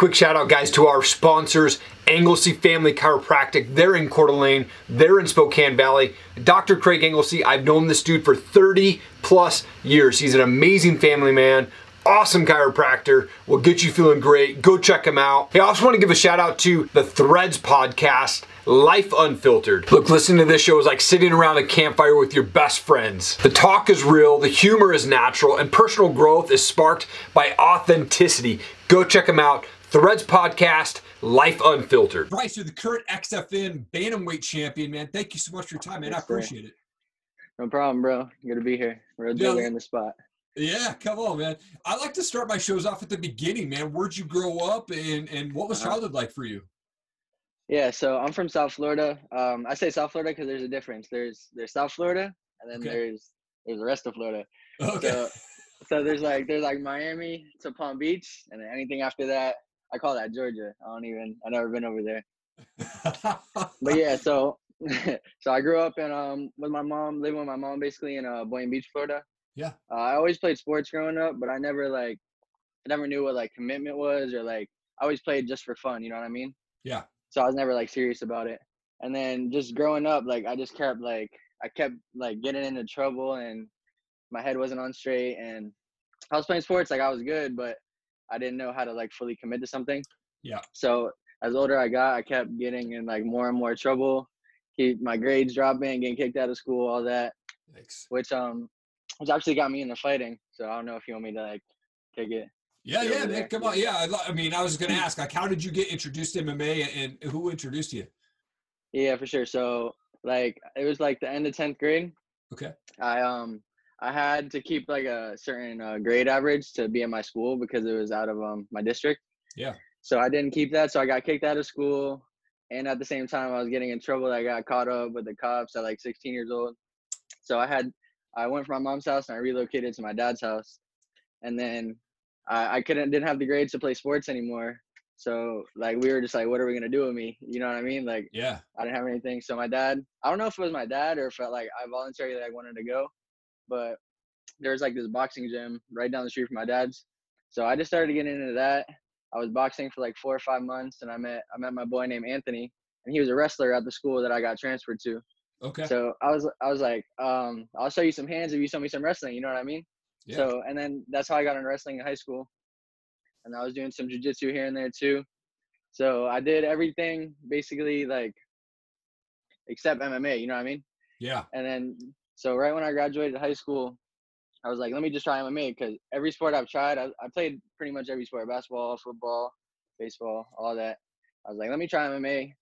Quick shout out, guys, to our sponsors, Anglesey Family Chiropractic. They're in Coeur d'Alene. They're in Spokane Valley. Dr. Craig Anglesey, I've known this dude for 30 plus years. He's an amazing family man. Awesome chiropractor, will get you feeling great. Go check him out. Hey, I also want to give a shout out to The Threads Podcast, Life Unfiltered. Look, listening to this show is like sitting around a campfire with your best friends. The talk is real, the humor is natural, and personal growth is sparked by authenticity. Go check them out. Threads Podcast, Life Unfiltered. Bryce, you're the current XFN Bantamweight champion, man. Thank you so much for your time, man. Yes, I appreciate it. No problem, bro. Good to be here. Real dealer in the spot. Yeah, come on, man. I like to start my shows off at the beginning, man. Where'd you grow up, and what was childhood like for you? Yeah, so I'm from South Florida. I say South Florida because there's a difference. There's South Florida, and then there's the rest of Florida. Okay. So there's like Miami to Palm Beach, and then anything after that, I call that Georgia. I've never been over there. But yeah, so I grew up in living with my mom basically in Boynton Beach, Florida. Yeah. I always played sports growing up, but I never knew what like commitment was, or like I always played just for fun, you know what I mean? Yeah. So I was never like serious about it. And then just growing up, like I kept getting into trouble, and my head wasn't on straight, and I was playing sports, like I was good, but I didn't know how to like fully commit to something. Yeah. So as older I got, I kept getting in like more and more trouble, keep my grades dropping, getting kicked out of school, all that. Thanks. Which actually got me into fighting, so I don't know if you want me to like take it. Yeah, man, come on. Yeah, I mean, I was gonna ask, like, how did you get introduced to MMA, and who introduced you? Yeah, for sure. So like it was like the end of 10th grade. Okay. I had to keep like a certain grade average to be in my school because it was out of my district. Yeah. So I didn't keep that, so I got kicked out of school, and at the same time I was getting in trouble. I got caught up with the cops at like 16 years old. So I went from my mom's house and I relocated to my dad's house, and then I didn't have the grades to play sports anymore. So like we were just like, what are we gonna do with me? You know what I mean? Like, yeah, I didn't have anything. So my dad, I don't know if it was my dad or if like I voluntarily like wanted to go, but there was like this boxing gym right down the street from my dad's. So I just started getting into that. I was boxing for like 4 or 5 months, and I met my boy named Anthony, and he was a wrestler at the school that I got transferred to. Okay. So I was like, I'll show you some hands if you show me some wrestling, you know what I mean? Yeah. So, and then that's how I got into wrestling in high school. And I was doing some jiu-jitsu here and there too. So I did everything basically like except MMA, you know what I mean? Yeah. And then, so right when I graduated high school, I was like, let me just try MMA, because every sport I've tried, I played pretty much every sport, basketball, football, baseball, all that. I was like, let me try MMA,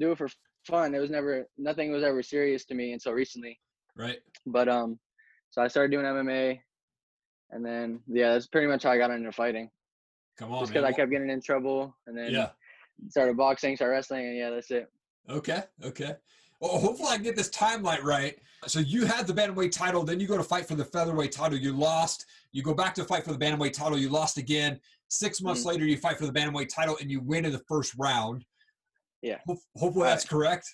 do it for fun. It was nothing was ever serious to me until recently, right? But so I started doing MMA, and then yeah, that's pretty much how I got into fighting. Come on, just because I kept getting in trouble, and then started boxing, started wrestling, and yeah, that's it. Okay. Well, hopefully I can get this timeline right. So you had the bantamweight title, then you go to fight for the featherweight title, you lost. You go back to fight for the bantamweight title, you lost again. 6 months later, you fight for the bantamweight title, and you win in the first round. Yeah. Hopefully that's correct.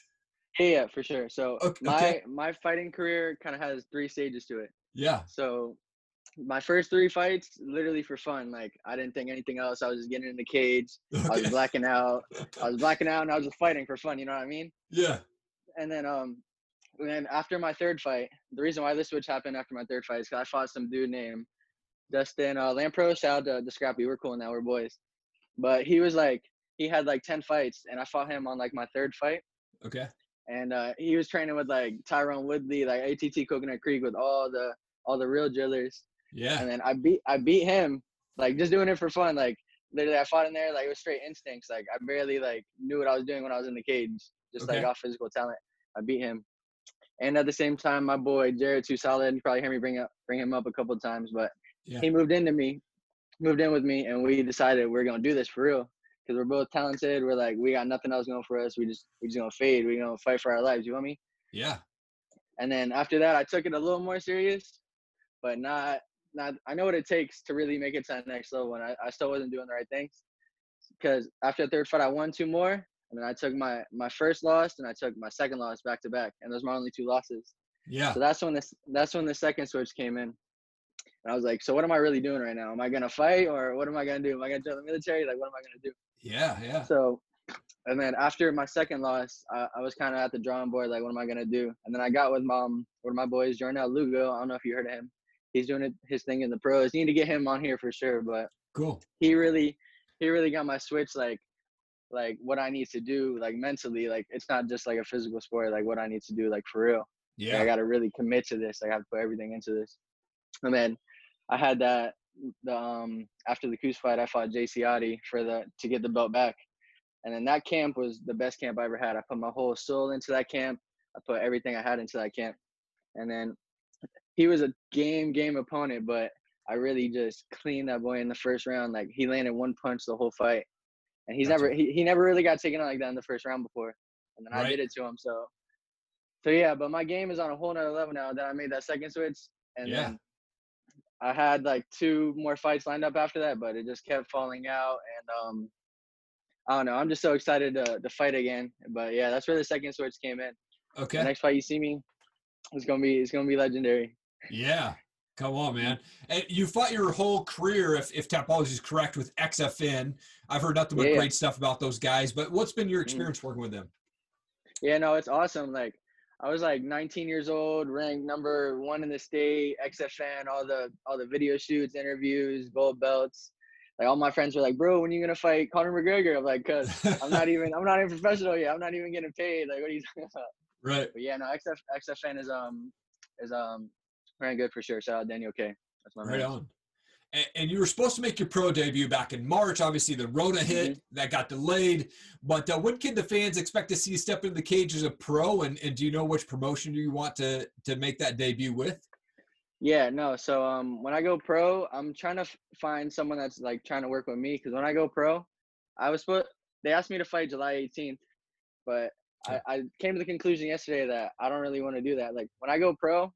Yeah, for sure. So my fighting career kind of has 3 stages to it. Yeah. So my first 3 fights, literally for fun. Like I didn't think anything else. I was just getting in the cage. Okay. I was blacking out, and I was just fighting for fun. You know what I mean? Yeah. And then after my third fight, the reason why this switch happened after my third fight is because I fought some dude named Dustin Lampro. Shout out to the Scrappy. We're cool now. We're boys. But he was like, he had like 10 fights, and I fought him on like my third fight. Okay. And he was training with like Tyrone Woodley, like ATT Coconut Creek, with all the real drillers. Yeah. And then I beat him, like just doing it for fun. Like literally I fought in there, like it was straight instincts. Like I barely like knew what I was doing when I was in the cage, just like off physical talent. I beat him. And at the same time, my boy Jared Tussaud, you probably hear me bring him up a couple of times, but he moved in with me, and we decided we're gonna do this for real. Because we're both talented. We're like, we got nothing else going for us. We just gonna fade. We're gonna fight for our lives. You know what I mean? Yeah. And then after that, I took it a little more serious, but not. I know what it takes to really make it to that next level, and I still wasn't doing the right things. Because after the third fight, I won 2 more, and then I took my first loss, and I took my second loss back to back, and those were my only 2 losses. Yeah. So that's when the second switch came in. And I was like, so what am I really doing right now? Am I going to fight, or what am I going to do? Am I going to join the military? Like, what am I going to do? Yeah, yeah. So, and then after my second loss, I was kind of at the drawing board, like, what am I going to do? And then I got with one of my boys, Jornel Lugo. I don't know if you heard of him. He's doing his thing in the pros. Need to get him on here for sure. But cool. He really got my switch, like what I need to do, like mentally, like it's not just like a physical sport, like what I need to do, like for real. Yeah. Like, I got to really commit to this. Like, I have to put everything into this. And then I had that, after the Coos fight, I fought Jay Ciotti to get the belt back. And then that camp was the best camp I ever had. I put my whole soul into that camp. I put everything I had into that camp. And then he was a game opponent, but I really just cleaned that boy in the first round. Like, he landed one punch the whole fight. And he's he never really got taken out like that in the first round before. And then I did it to him. So yeah, but my game is on a whole nother level now that I made that second switch. And then I had like two more fights lined up after that, but it just kept falling out. And I don't know. I'm just so excited to fight again. But yeah, that's where the second switch came in. Okay. The next fight you see me, it's gonna be legendary. Yeah. Come on, man. And you fought your whole career, if Tapology is correct, with XFN. I've heard nothing but great stuff about those guys, but what's been your experience working with them? Yeah, no, it's awesome. Like, I was like 19 years old, ranked number 1 in the state, XFN, all the video shoots, interviews, gold belts. Like, all my friends were like, bro, when are you going to fight Conor McGregor? I'm like, cause I'm not even professional yet. I'm not even getting paid. Like, what are you talking about? Right. But yeah, no, XFN is very good for sure. Shout out Daniel K. That's my right name. On. And you were supposed to make your pro debut back in March. Obviously, the Rona hit. That got delayed. But what can the fans expect to see you step into the cage as a pro? And do you know which promotion do you want to make that debut with? Yeah, no. So when I go pro, I'm trying to find someone that's like trying to work with me, because when I go pro, they asked me to fight July 18th, but I came to the conclusion yesterday that I don't really want to do that. Like, when I go pro,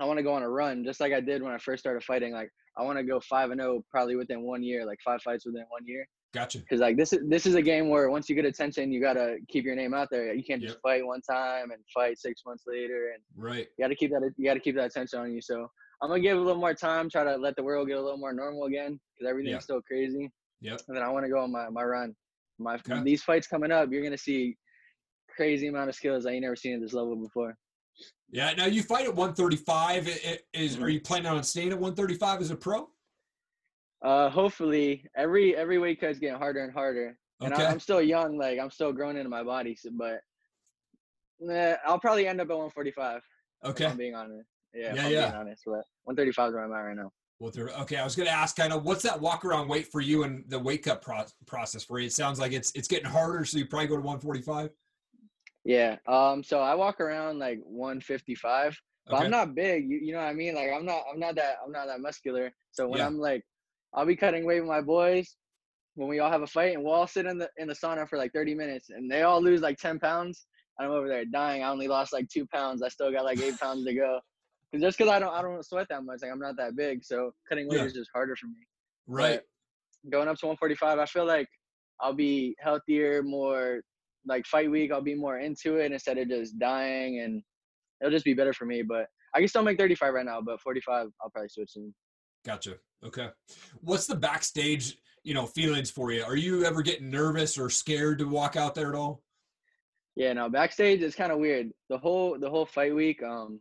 I want to go on a run, just like I did when I first started fighting. Like, I want to go 5-0 probably within 1 year, like 5 fights within 1 year. Gotcha. Because like this is a game where once you get attention, you gotta keep your name out there. You can't just fight one time and fight 6 months later. And you gotta keep that attention on you. So I'm gonna give it a little more time, try to let the world get a little more normal again, because everything's still crazy. Yep. And then I want to go on my run. These fights coming up, you're gonna see crazy amount of skills I ain't never seen at this level before. Yeah. Now, you fight at 135. Are you planning on staying at 135 as a pro? Hopefully. Every weight cut's getting harder and harder. And I'm still young. Like, I'm still growing into my body. So, but I'll probably end up at 145. Okay. If I'm being honest. Yeah. Being honest, but 135 is where I'm at right now. Okay. I was going to ask, kind of, what's that walk around weight for you and the weight cut process for you? It sounds like it's getting harder, so you probably go to 145. Yeah. So I walk around like 155, but I'm not big. You know what I mean? Like, I'm not that muscular. So when I'm like, I'll be cutting weight with my boys when we all have a fight, and we'll all sit in the sauna for like 30 minutes and they all lose like 10 pounds. I'm over there dying. I only lost like 2 pounds. I still got like 8 pounds to go. Just cause I don't sweat that much. Like, I'm not that big. So cutting weight is just harder for me. Right. But going up to 145, I feel like I'll be healthier, more, like fight week, I'll be more into it instead of just dying, and it'll just be better for me. But I can still make 35 right now, but 45, I'll probably switch soon. Gotcha. Okay. What's the backstage, feelings for you? Are you ever getting nervous or scared to walk out there at all? Yeah, no, backstage is kind of weird. The whole fight week, I'm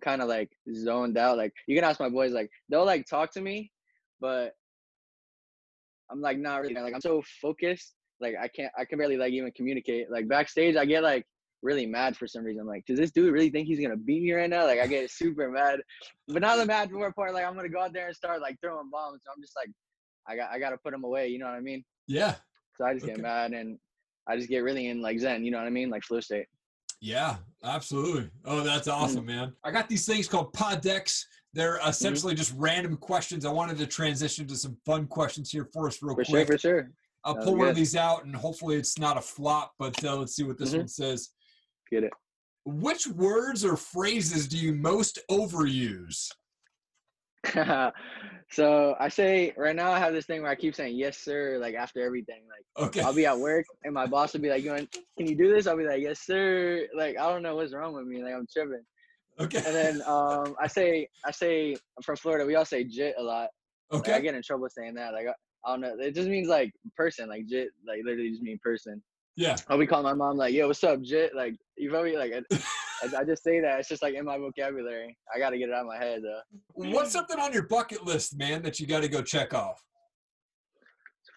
kind of like zoned out. Like, you can ask my boys, like, they'll like talk to me, but I'm like not really. Like, I'm so focused. Like, I can barely like even communicate. Like, backstage, I get like really mad for some reason. Like, does this dude really think he's gonna beat me right now? Like, I get super mad, but not the mad more part. Like, I'm gonna go out there and start like throwing bombs. So I'm just like, I gotta put him away. You know what I mean? Yeah. So I just get mad, and I just get really in like Zen. You know what I mean? Like, flow state. Yeah, absolutely. Oh, that's awesome, man. I got these things called pod decks. They're essentially just random questions. I wanted to transition to some fun questions here for us real quick. For sure. I'll pull one of these out, and hopefully it's not a flop, but let's see what this one says. Get it. Which words or phrases do you most overuse? So I say, right now I have this thing where I keep saying, yes, sir, like after everything. Like, I'll be at work, and my boss will be like, can you do this? I'll be like, yes, sir. Like, I don't know what's wrong with me. Like, I'm tripping. Okay. And then I say I'm from Florida. We all say jit a lot. Okay. Like, I get in trouble saying that. Like I don't know. It just means like person. Like jit. Like literally just mean person. Yeah. I'll be calling my mom like, yo, what's up, jit? Like you probably like. I just say that. It's just like in my vocabulary. I got to get it out of my head though. What's something on your bucket list, man, that you got to go check off?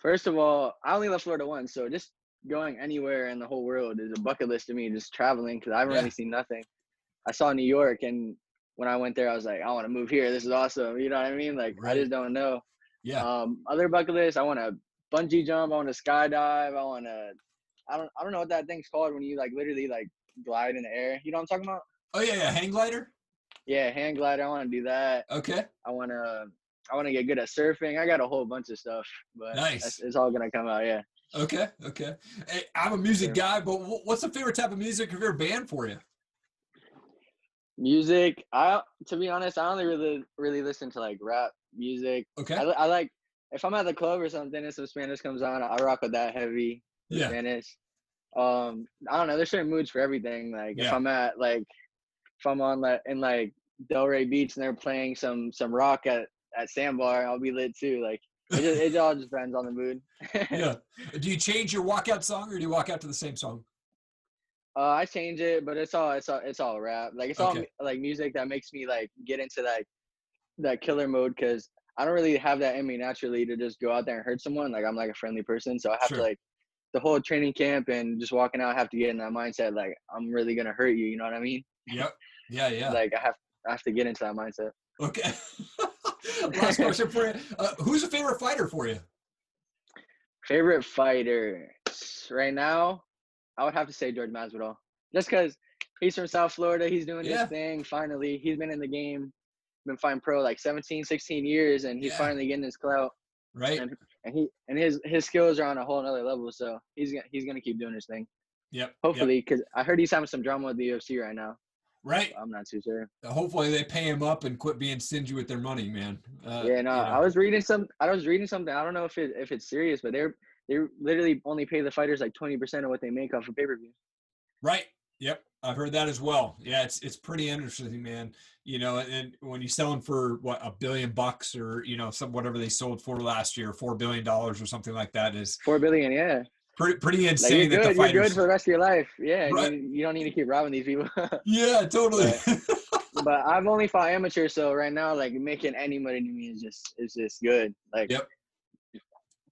First of all, I only left Florida once, so just going anywhere in the whole world is a bucket list to me, just traveling, because I haven't really seen nothing. I saw New York, and when I went there, I was like, I want to move here. This is awesome. You know what I mean? Like, right. I just don't know. Yeah. Other bucket list, I want to bungee jump. I want to skydive. I want to – I don't know what that thing's called when you, like, literally, like, glide in the air. You know what I'm talking about? Oh, yeah, yeah. Hang glider? Yeah, hang glider. I want to do that. Okay. I want to get good at surfing. I got a whole bunch of stuff, but nice. It's all going to come out, yeah. Okay, okay. Hey, I'm a music guy, but what's the favorite type of music or favorite band for you? Music, to be honest, I only really listen to, like, rap music. Okay. I like, if I'm at the club or something and some Spanish comes on, I rock with that heavy Spanish. I don't know. There's certain moods for everything. Like, if I'm at, like, if I'm on, like, in, like, Delray Beach and they're playing some rock at Sandbar, I'll be lit too. Like it all just depends on the mood. Yeah. Do you change your walkout song or do you walk out to the same song? I change it, but it's all rap. Like it's all like music that makes me like get into that killer mode. Cause I don't really have that in me naturally to just go out there and hurt someone. Like I'm like a friendly person. So I have to like the whole training camp and just walking out, I have to get in that mindset. Like I'm really going to hurt you. You know what I mean? Yep. Yeah. Yeah. Like I have to get into that mindset. Okay. Last question for you. Who's a favorite fighter for you? Favorite fighter right now, I would have to say George Masvidal. Just because he's from South Florida, he's doing his thing. Finally, he's been in the game, been fighting pro like 16 years, and he's finally getting his clout. Right. And his skills are on a whole another level. So he's gonna keep doing his thing. Yep. Hopefully, because I heard he's having some drama with the UFC right now. Right. I'm not too sure. Hopefully they pay him up and quit being stingy with their money, man. I was reading something. I don't know if it's serious, but they literally only pay the fighters like 20% of what they make off of pay-per-view. Right. Yep. I've heard that as well. Yeah, it's pretty interesting, man. You know, and when you're selling for what $1 billion or, you know, whatever they sold for last year, $4 billion or something like that is $4 billion, yeah. Pretty insane. Like you're good. You're good for the rest of your life. Yeah, right. You don't need to keep robbing these people. Yeah, totally. But I've only fought amateur, so right now, like making any money to me is just good. Like,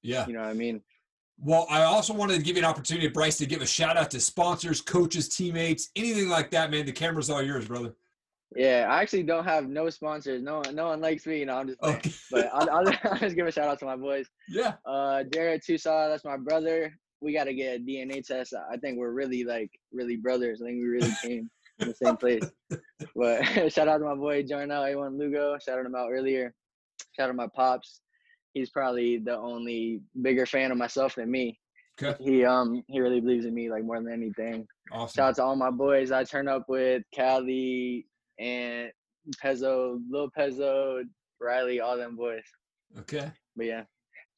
yeah, you know what I mean. Well, I also wanted to give you an opportunity, Bryce, to give a shout out to sponsors, coaches, teammates, anything like that, man. The camera's all yours, brother. Yeah, I actually don't have no sponsors. No one likes me, you know. I'm just playing. Okay. But I'll just give a shout out to my boys. Yeah. Jared Tussaud, that's my brother. We got to get a DNA test. I think we're really brothers. I think we really came from the same place. But shout out to my boy, Jornel Lugo. Shouted him out earlier. Shout out to my pops. He's probably the only bigger fan of myself than me. Okay. He really believes in me, like, more than anything. Awesome. Shout out to all my boys I turn up with, Callie and Pezzo, Lil Pezzo, Riley, all them boys. Okay. But, yeah,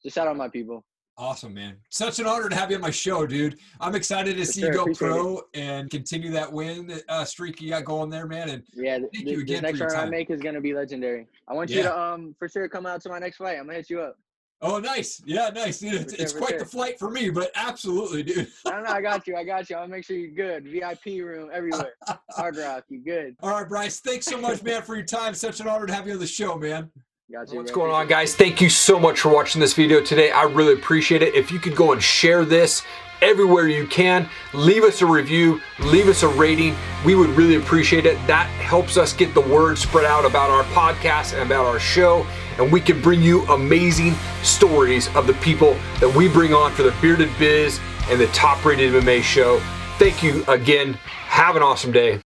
just shout out my people. Awesome, man. Such an honor to have you on my show, dude. I'm excited to see you go pro and continue that win streak you got going there, man. And yeah, the next round I make is going to be legendary. I want you to for sure come out to my next fight. I'm going to hit you up. Oh, nice. Yeah, nice. Dude, it's quite the flight for me, but absolutely, dude. No, I got you. I'll make sure you're good. VIP room everywhere. Hard rock, you good. All right, Bryce. Thanks so much, man, for your time. Such an honor to have you on the show, man. What's going on, guys? Thank you so much for watching this video today. I really appreciate it. If you could go and share this everywhere you can, leave us a review, leave us a rating. We would really appreciate it. That helps us get the word spread out about our podcast and about our show, and we can bring you amazing stories of the people that we bring on for the Bearded Biz and the Top Rated MMA show. Thank you again. Have an awesome day.